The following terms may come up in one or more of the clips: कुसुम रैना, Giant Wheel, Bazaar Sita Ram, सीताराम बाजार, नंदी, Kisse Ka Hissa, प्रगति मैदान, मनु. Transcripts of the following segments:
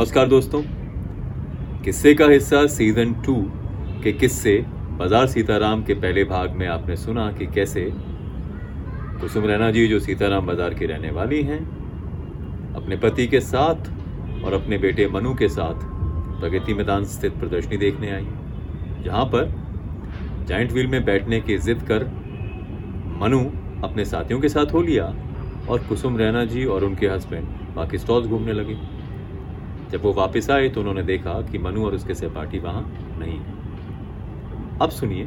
नमस्कार दोस्तों, किस्से का हिस्सा सीजन 2 के किस्से बाजार सीताराम के पहले भाग में आपने सुना कि कैसे कुसुम रैना जी, जो सीताराम बाजार की रहने वाली हैं, अपने पति के साथ और अपने बेटे मनु के साथ प्रगति मैदान स्थित प्रदर्शनी देखने आई, जहां पर जायंट व्हील में बैठने की जिद कर मनु अपने साथियों के साथ हो लिया और कुसुम रैना जी और उनके हस्बैंड बाकी स्टॉल्स घूमने लगे। जब वो वापस आए तो उन्होंने देखा कि मनु और उसके सहपाठी वहाँ नहीं है। अब सुनिए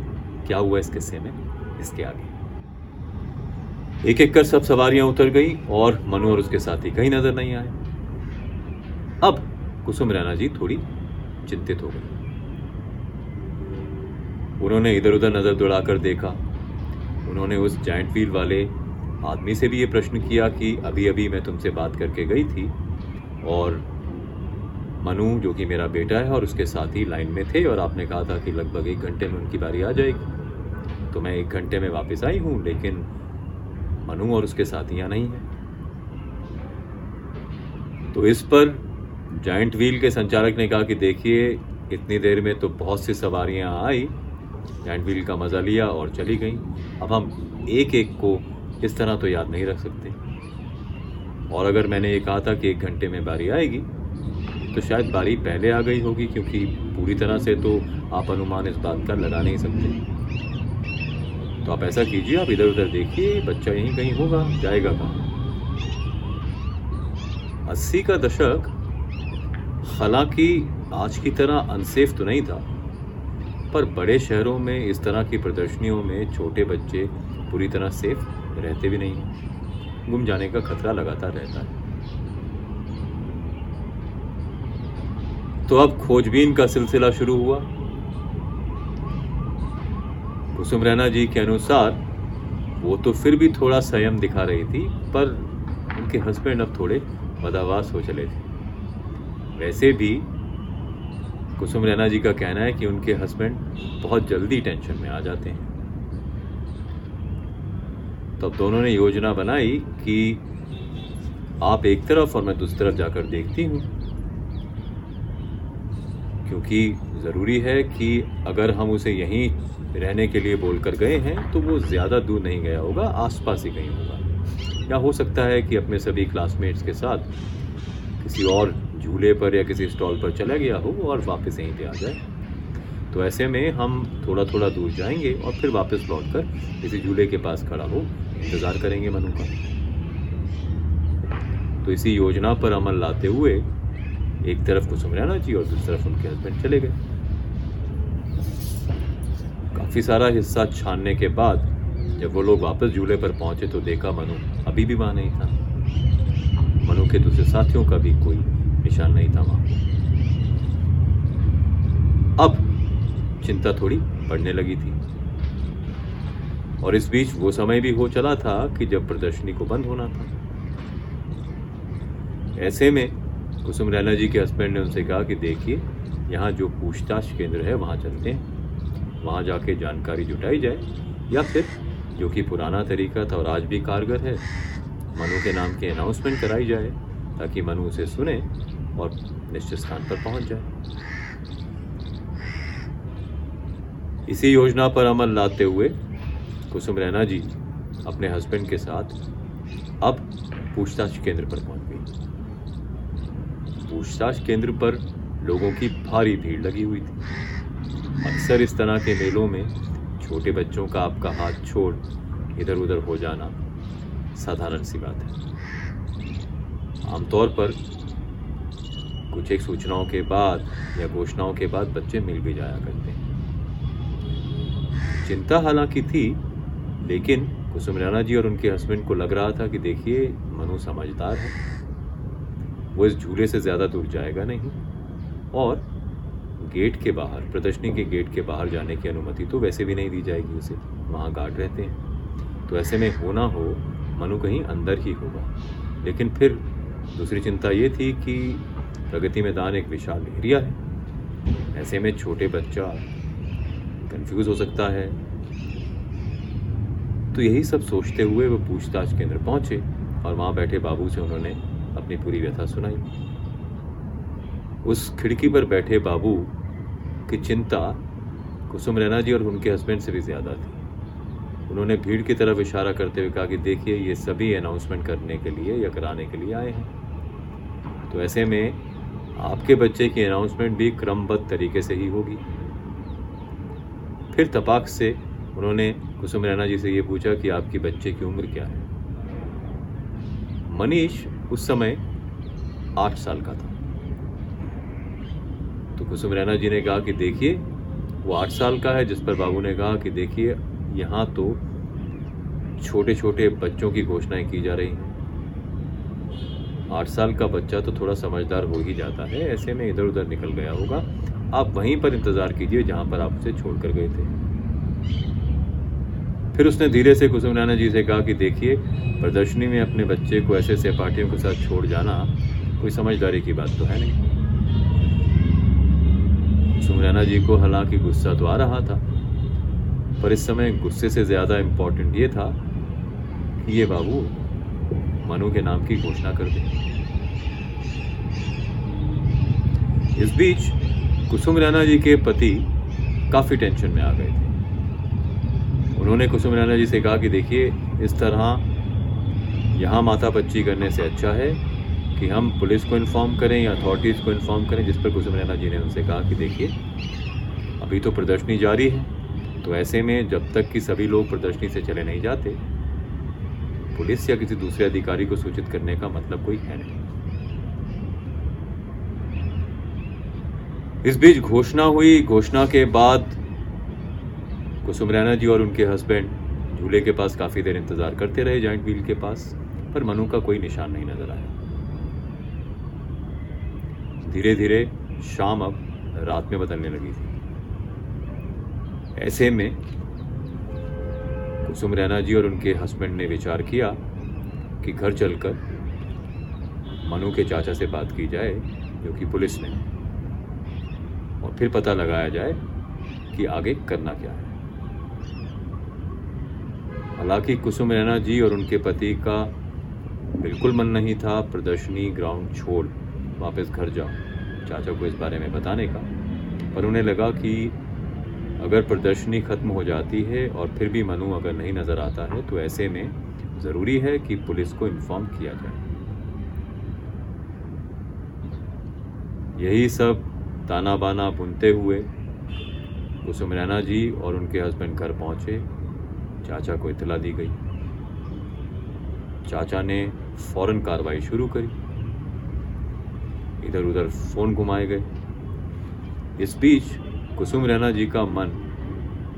क्या हुआ इस किस्से में इसके आगे। एक एक कर सब सवारियां उतर गई और मनु और उसके साथी कहीं नजर नहीं आए। अब कुसुम रैना जी थोड़ी चिंतित हो गई। उन्होंने इधर उधर नजर दौड़ाकर देखा। उन्होंने उस जायंट व्हील वाले आदमी से भी ये प्रश्न किया कि अभी अभी मैं तुमसे बात करके गई थी और मनु, जो कि मेरा बेटा है, और उसके साथी लाइन में थे और आपने कहा था कि लगभग 1 घंटे में उनकी बारी आ जाएगी, तो मैं 1 घंटे में वापस आई हूँ, लेकिन मनु और उसके साथी यहाँ नहीं है। तो इस पर जायंट व्हील के संचालक ने कहा कि देखिए, इतनी देर में तो बहुत सी सवारियाँ आई, जायंट व्हील का मज़ा लिया और चली गई। अब हम एक एक को इस तरह तो याद नहीं रख सकते, और अगर मैंने ये कहा था कि 1 घंटे में बारी आएगी तो शायद बारी पहले आ गई होगी, क्योंकि पूरी तरह से तो आप अनुमान इस बात का लगा नहीं सकते। तो आप ऐसा कीजिए, आप इधर उधर देखिए, बच्चा यहीं कहीं होगा, जाएगा कहाँ। 80 का दशक हालांकि आज की तरह अनसेफ तो नहीं था, पर बड़े शहरों में इस तरह की प्रदर्शनियों में छोटे बच्चे पूरी तरह सेफ रहते भी नहीं हैं। गुम जाने का खतरा लगातार रहता है। तो अब खोजबीन का सिलसिला शुरू हुआ। कुसुम रैना जी के अनुसार वो तो फिर भी थोड़ा संयम दिखा रही थी, पर उनके हस्बैंड अब थोड़े बदहवास हो चले थे। वैसे भी कुसुम रैना जी का कहना है कि उनके हस्बैंड बहुत जल्दी टेंशन में आ जाते हैं। तब दोनों ने योजना बनाई कि आप एक तरफ और मैं दूसरी तरफ जाकर देखती हूँ, क्योंकि ज़रूरी है कि अगर हम उसे यहीं रहने के लिए बोलकर गए हैं तो वो ज़्यादा दूर नहीं गया होगा, आसपास ही कहीं होगा, या हो सकता है कि अपने सभी क्लासमेट्स के साथ किसी और झूले पर या किसी स्टॉल पर चला गया हो और वापस यहीं पर आ जाए। तो ऐसे में हम थोड़ा थोड़ा दूर जाएंगे और फिर वापस लौटकर किसी झूले के पास खड़ा हो इंतज़ार करेंगे मनु का। तो इसी योजना पर अमल लाते हुए एक तरफ कुसुम रैना जी और दूसरी तरफ उनके हस्बैंड चले गए। काफ़ी सारा हिस्सा छानने के बाद जब वो लोग वापस झूले पर पहुंचे तो देखा मनु अभी भी वहाँ नहीं था। मनु के दूसरे साथियों का भी कोई निशान नहीं था वहाँ। अब चिंता थोड़ी बढ़ने लगी थी, और इस बीच वो समय भी हो चला था कि जब प्रदर्शनी को बंद होना था। ऐसे में कुसुम रैना जी के हस्बैंड ने उनसे कहा कि देखिए, यहाँ जो पूछताछ केंद्र है वहाँ चलते हैं, वहाँ जाके जानकारी जुटाई जाए, या फिर जो कि पुराना तरीका था और आज भी कारगर है, मनु के नाम की अनाउंसमेंट कराई जाए ताकि मनु उसे सुने और निश्चित स्थान पर पहुँच जाए। इसी योजना पर अमल लाते हुए कुसुम रैना जी अपने हस्बैंड के साथ अब पूछताछ केंद्र पर पहुंच गई। पूछताछ केंद्र पर लोगों की भारी भीड़ लगी हुई थी। अक्सर इस तरह के मेलों में छोटे बच्चों का आपका हाथ छोड़ इधर उधर हो जाना साधारण सी बात है। आमतौर पर कुछ एक सूचनाओं के बाद या घोषणाओं के बाद बच्चे मिल भी जाया करते हैं। चिंता हालांकि थी, लेकिन कुसुम रैना जी और उनके हस्बैंड को लग रहा था कि देखिए, मनु समझदार है, वो इस झूले से ज़्यादा दूर जाएगा नहीं, और गेट के बाहर, प्रदर्शनी के गेट के बाहर जाने की अनुमति तो वैसे भी नहीं दी जाएगी उसे, वहाँ गार्ड रहते हैं, तो ऐसे में होना हो मनु कहीं अंदर ही होगा। लेकिन फिर दूसरी चिंता ये थी कि प्रगति मैदान एक विशाल एरिया है, ऐसे में छोटे बच्चा कंफ्यूज हो सकता है। तो यही सब सोचते हुए वो पूछताछ केंद्र पहुंचे और वहां बैठे बाबू से उन्होंने अपनी पूरी व्यथा सुनाई। उस खिड़की पर बैठे बाबू की चिंता कुसुम रैना जी और उनके हस्बैंड से भी ज़्यादा थी। उन्होंने भीड़ की तरफ इशारा करते हुए कहा कि देखिए, ये सभी अनाउंसमेंट करने के लिए या कराने के लिए आए हैं, तो ऐसे में आपके बच्चे की अनाउंसमेंट भी क्रमबद्ध तरीके से ही होगी। फिर तपाक से उन्होंने कुसुम रैना जी से ये पूछा कि आपके बच्चे की उम्र क्या है। मनीष उस समय 8 साल का था। तो कुसुम रैना जी ने कहा कि देखिए, वो 8 साल का है, जिस पर बाबू ने कहा कि देखिए, यहाँ तो छोटे छोटे बच्चों की घोषणाएं की जा रही हैं। 8 साल का बच्चा तो थोड़ा समझदार हो ही जाता है, ऐसे में इधर उधर निकल गया होगा, आप वहीं पर इंतज़ार कीजिए जहाँ पर आप उसे छोड़ कर गए थे। फिर उसने धीरे से कुसुम रैना जी से कहा कि देखिए, प्रदर्शनी में अपने बच्चे को ऐसे सहपाठियों के साथ छोड़ जाना कोई समझदारी की बात तो है नहीं। कुसुम रैना जी को हालांकि गुस्सा तो आ रहा था, पर इस समय गुस्से से ज़्यादा इम्पोर्टेंट ये था कि ये बाबू मनु के नाम की घोषणा कर दी। इस बीच कुसुम रैना जी के पति काफ़ी टेंशन में आ गए थे। उन्होंने कुसुम रैना जी से कहा कि देखिए, इस तरह यहाँ माथापच्ची करने से अच्छा है कि हम पुलिस को इन्फॉर्म करें या अथॉरिटीज़ को इन्फॉर्म करें। जिस पर कुसुम रैना जी ने उनसे कहा कि देखिए, अभी तो प्रदर्शनी जारी है, तो ऐसे में जब तक कि सभी लोग प्रदर्शनी से चले नहीं जाते, पुलिस या किसी दूसरे अधिकारी को सूचित करने का मतलब कोई है नहीं। इस बीच घोषणा हुई। घोषणा के बाद कुसुम रैना जी और उनके हस्बैंड झूले के पास काफी देर इंतजार करते रहे, जायंट व्हील के पास, पर मनु का कोई निशान नहीं नजर आया। धीरे धीरे शाम अब रात में बदलने लगी थी। ऐसे में कुसुम रैना जी और उनके हस्बैंड ने विचार किया कि घर चलकर मनु के चाचा से बात की जाए, जो कि पुलिस में, और फिर पता लगाया जाए कि आगे करना क्या है। हालांकि कुसुम रैना जी और उनके पति का बिल्कुल मन नहीं था प्रदर्शनी ग्राउंड छोड़ वापस घर जाओ चाचा को इस बारे में बताने का, पर उन्हें लगा कि अगर प्रदर्शनी ख़त्म हो जाती है और फिर भी मनु अगर नहीं नज़र आता है, तो ऐसे में ज़रूरी है कि पुलिस को इन्फॉर्म किया जाए। यही सब ताना बाना बुनते हुए कुसुम रैना जी और उनके हस्बैंड घर पहुँचे। चाचा को इतला दी गई। चाचा ने फ़ौरन कार्रवाई शुरू करी। इधर उधर फ़ोन घुमाए गए। इस बीच कुसुम रैना जी का मन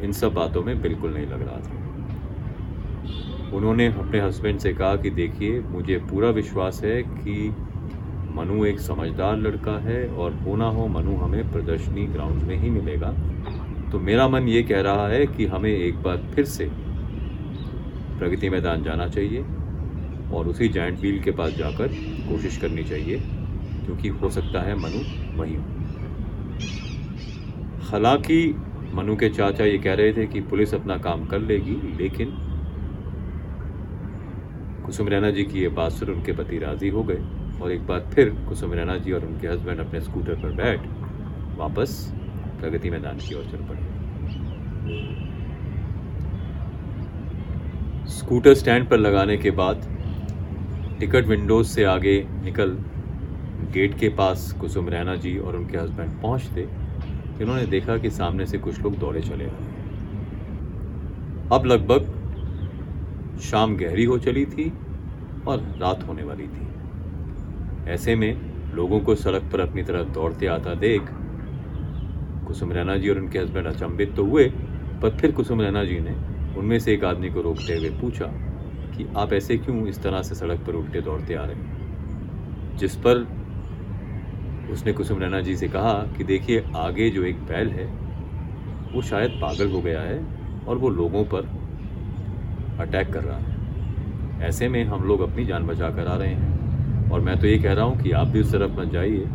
इन सब बातों में बिल्कुल नहीं लग रहा था। उन्होंने अपने हस्बैंड से कहा कि देखिए, मुझे पूरा विश्वास है कि मनु एक समझदार लड़का है, और होना हो मनु हमें प्रदर्शनी ग्राउंड में ही मिलेगा। तो मेरा मन ये कह रहा है कि हमें एक बार फिर से प्रगति मैदान जाना चाहिए और उसी जायंट व्हील के पास जाकर कोशिश करनी चाहिए, क्योंकि हो सकता है मनु वहीं हो। हालांकि मनु के चाचा ये कह रहे थे कि पुलिस अपना काम कर लेगी, लेकिन कुसुम रैना जी की ये बात सुन उनके पति राज़ी हो गए, और एक बार फिर कुसुम रैना जी और उनके हस्बैंड अपने स्कूटर पर बैठ वापस प्रगति मैदान की ओर चल पड़े। स्कूटर स्टैंड पर लगाने के बाद टिकट विंडोज से आगे निकल गेट के पास कुसुम रैना जी और उनके हस्बैंड पहुँचते, इन्होंने देखा कि सामने से कुछ लोग दौड़े चले आए। अब लगभग शाम गहरी हो चली थी और रात होने वाली थी। ऐसे में लोगों को सड़क पर अपनी तरफ दौड़ते आता देख कुसुम रैना जी और उनके हस्बैंड अचंभित तो हुए, पर फिर कुसुम रैना जी ने उनमें से एक आदमी को रोकते हुए पूछा कि आप ऐसे क्यों इस तरह से सड़क पर उल्टे दौड़ते आ रहे हैं। जिस पर उसने कुसुम रैना जी से कहा कि देखिए, आगे जो एक बैल है वो शायद पागल हो गया है और वो लोगों पर अटैक कर रहा है, ऐसे में हम लोग अपनी जान बचा कर आ रहे हैं, और मैं तो ये कह रहा हूँ कि आप भी उस तरफ मत जाइए,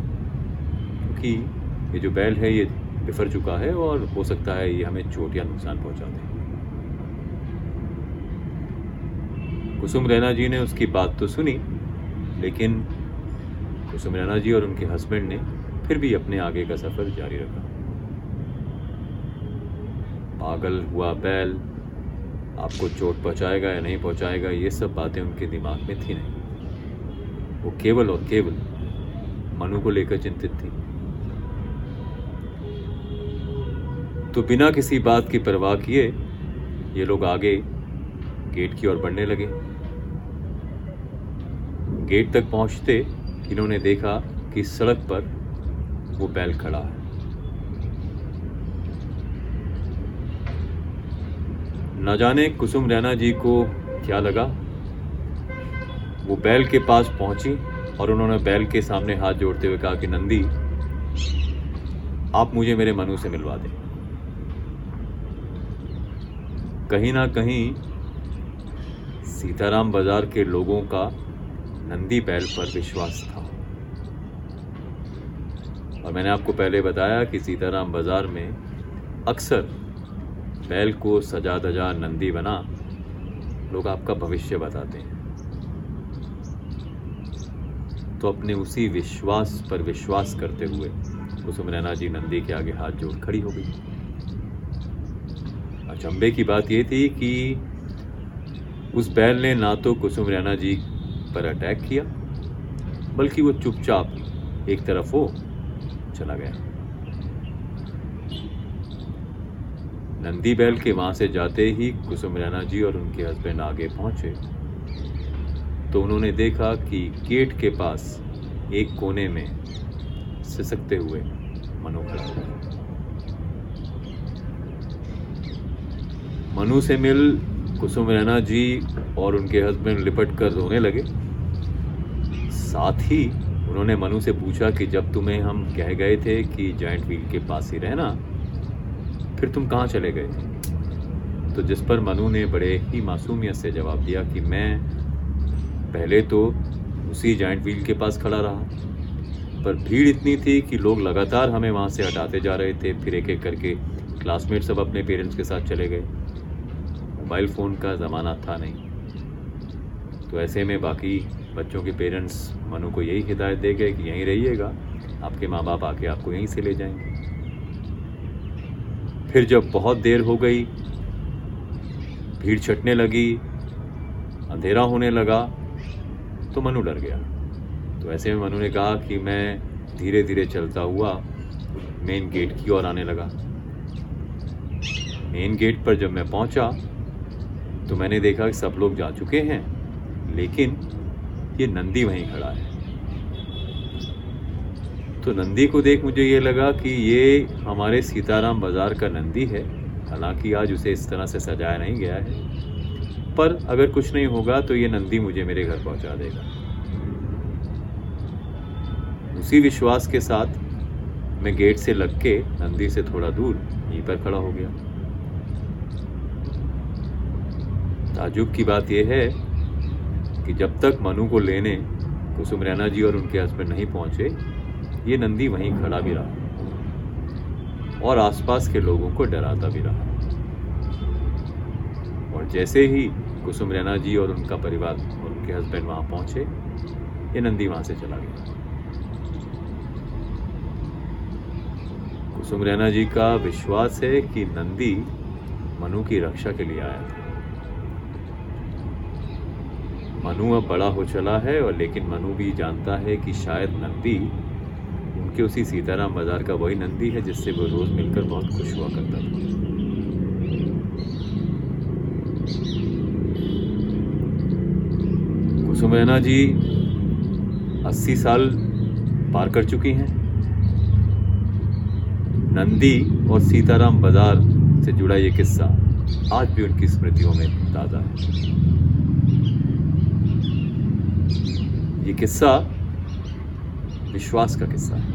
क्योंकि ये जो बैल है ये बिफर चुका है और हो सकता है ये हमें चोट या नुकसान पहुँचा दे। कुसुम रैना जी ने उसकी बात तो सुनी, लेकिन कुसुम रैना जी और उनके हस्बैंड ने फिर भी अपने आगे का सफर जारी रखा। पागल हुआ बैल आपको चोट पहुंचाएगा या नहीं पहुंचाएगा, ये सब बातें उनके दिमाग में थी नहीं। वो केवल और केवल मनु को लेकर चिंतित थी। तो बिना किसी बात की परवाह किए ये लोग आगे गेट की ओर बढ़ने लगे। गेट तक पहुंचते इन्होंने देखा कि सड़क पर वो बैल खड़ा है। न जाने कुसुम रैना जी को क्या लगा, वो बैल के पास पहुंची और उन्होंने बैल के सामने हाथ जोड़ते हुए कहा कि नंदी, आप मुझे मेरे मनु से मिलवा दें। कहीं ना कहीं सीताराम बाजार के लोगों का नंदी बैल पर विश्वास था, और मैंने आपको पहले बताया कि सीताराम बाजार में अक्सर बैल को सजा धजा नंदी बना लोग आपका भविष्य बताते हैं। तो अपने उसी विश्वास पर विश्वास करते हुए कुसुम रैना जी नंदी के आगे हाथ जोड़ खड़ी हो गई। अचंभे की बात यह थी कि उस बैल ने ना तो कुसुम रैना जी पर अटैक किया, बल्कि वो चुपचाप एक तरफ हो चला गया। नंदी बैल के वहां से जाते ही कुसुम रैना जी और उनके हस्बैंड आगे पहुंचे तो उन्होंने देखा कि गेट के पास एक कोने में सिसकते हुए मनु खड़ा हुआ। मनु से मिल कुसुम रैना जी और उनके हस्बैंड लिपट कर रोने लगे। साथ ही उन्होंने मनु से पूछा कि जब तुम्हें हम कह गए थे कि जायंट व्हील के पास ही रहना, फिर तुम कहाँ चले गए थे? तो जिस पर मनु ने बड़े ही मासूमियत से जवाब दिया कि मैं पहले तो उसी जायंट व्हील के पास खड़ा रहा, पर भीड़ इतनी थी कि लोग लगातार हमें वहाँ से हटाते जा रहे थे। फिर एक एक करके क्लासमेट सब अपने पेरेंट्स के साथ चले गए। मोबाइल फ़ोन का ज़माना था नहीं, तो ऐसे में बाकी बच्चों के पेरेंट्स मनु को यही हिदायत दे गए कि यहीं रहिएगा, आपके माँ बाप आके आपको यहीं से ले जाएंगे। फिर जब बहुत देर हो गई, भीड़ छटने लगी, अंधेरा होने लगा, तो मनु डर गया। तो ऐसे में मनु ने कहा कि मैं धीरे धीरे चलता हुआ मेन गेट की ओर आने लगा। मेन गेट पर जब मैं पहुंचा तो मैंने देखा कि सब लोग जा चुके हैं, लेकिन ये नंदी वहीं खड़ा है। तो नंदी को देख मुझे ये लगा कि ये हमारे सीताराम बाजार का नंदी है। हालांकि आज उसे इस तरह से सजाया नहीं गया है, पर अगर कुछ नहीं होगा तो ये नंदी मुझे मेरे घर पहुंचा देगा। उसी विश्वास के साथ मैं गेट से लग के नंदी से थोड़ा दूर यहीं पर खड़ा हो गया। ताजुब की बात यह है कि जब तक मनु को लेने कुसुम रैना जी और उनके हस्बैंड नहीं पहुंचे, ये नंदी वहीं खड़ा भी रहा और आसपास के लोगों को डराता भी रहा। और जैसे ही कुसुम रैना जी और उनका परिवार और उनके हस्बैंड वहां पहुंचे, ये नंदी वहां से चला गया। कुसुम रैना जी का विश्वास है कि नंदी मनु की रक्षा के लिए आया था। मनु अब बड़ा हो चला है, और लेकिन मनु भी जानता है कि शायद नंदी उनके उसी सीताराम बाजार का वही नंदी है जिससे वो रोज़ मिलकर बहुत खुश हुआ करता था। कुसुम रैना जी 80 साल पार कर चुकी हैं। नंदी और सीताराम बाजार से जुड़ा ये किस्सा आज भी उनकी स्मृतियों में ताज़ा है। ये किस्सा विश्वास का किस्सा है,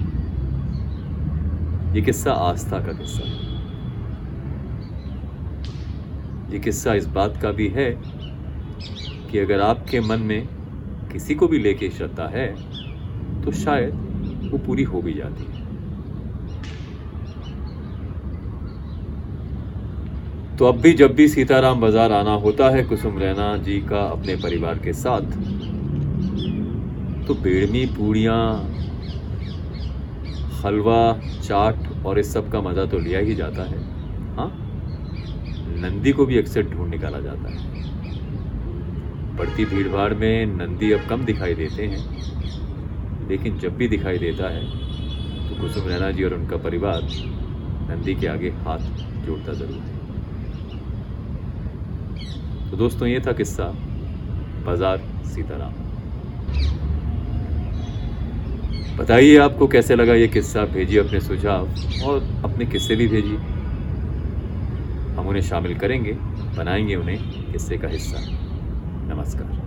ये किस्सा आस्था का किस्सा है, ये किस्सा इस बात का भी है कि अगर आपके मन में किसी को भी लेके श्रद्धा है तो शायद वो पूरी हो भी जाती है। तो अब भी जब भी सीताराम बाजार आना होता है कुसुम रैना जी का अपने परिवार के साथ, तो बेड़मी पूड़ियाँ, हलवा, चाट और इस सब का मज़ा तो लिया ही जाता है। हाँ, नंदी को भी अक्सर ढूंढ निकाला जाता है। बढ़ती भीड़भाड़ में नंदी अब कम दिखाई देते हैं, लेकिन जब भी दिखाई देता है तो कुसुम रैना जी और उनका परिवार नंदी के आगे हाथ जोड़ता ज़रूर है। तो दोस्तों, ये था किस्सा बाजार सीताराम। बताइए आपको कैसे लगा ये किस्सा। भेजिए अपने सुझाव और अपने किस्से भी भेजिए, हम उन्हें शामिल करेंगे, बनाएंगे उन्हें किस्से का हिस्सा। नमस्कार।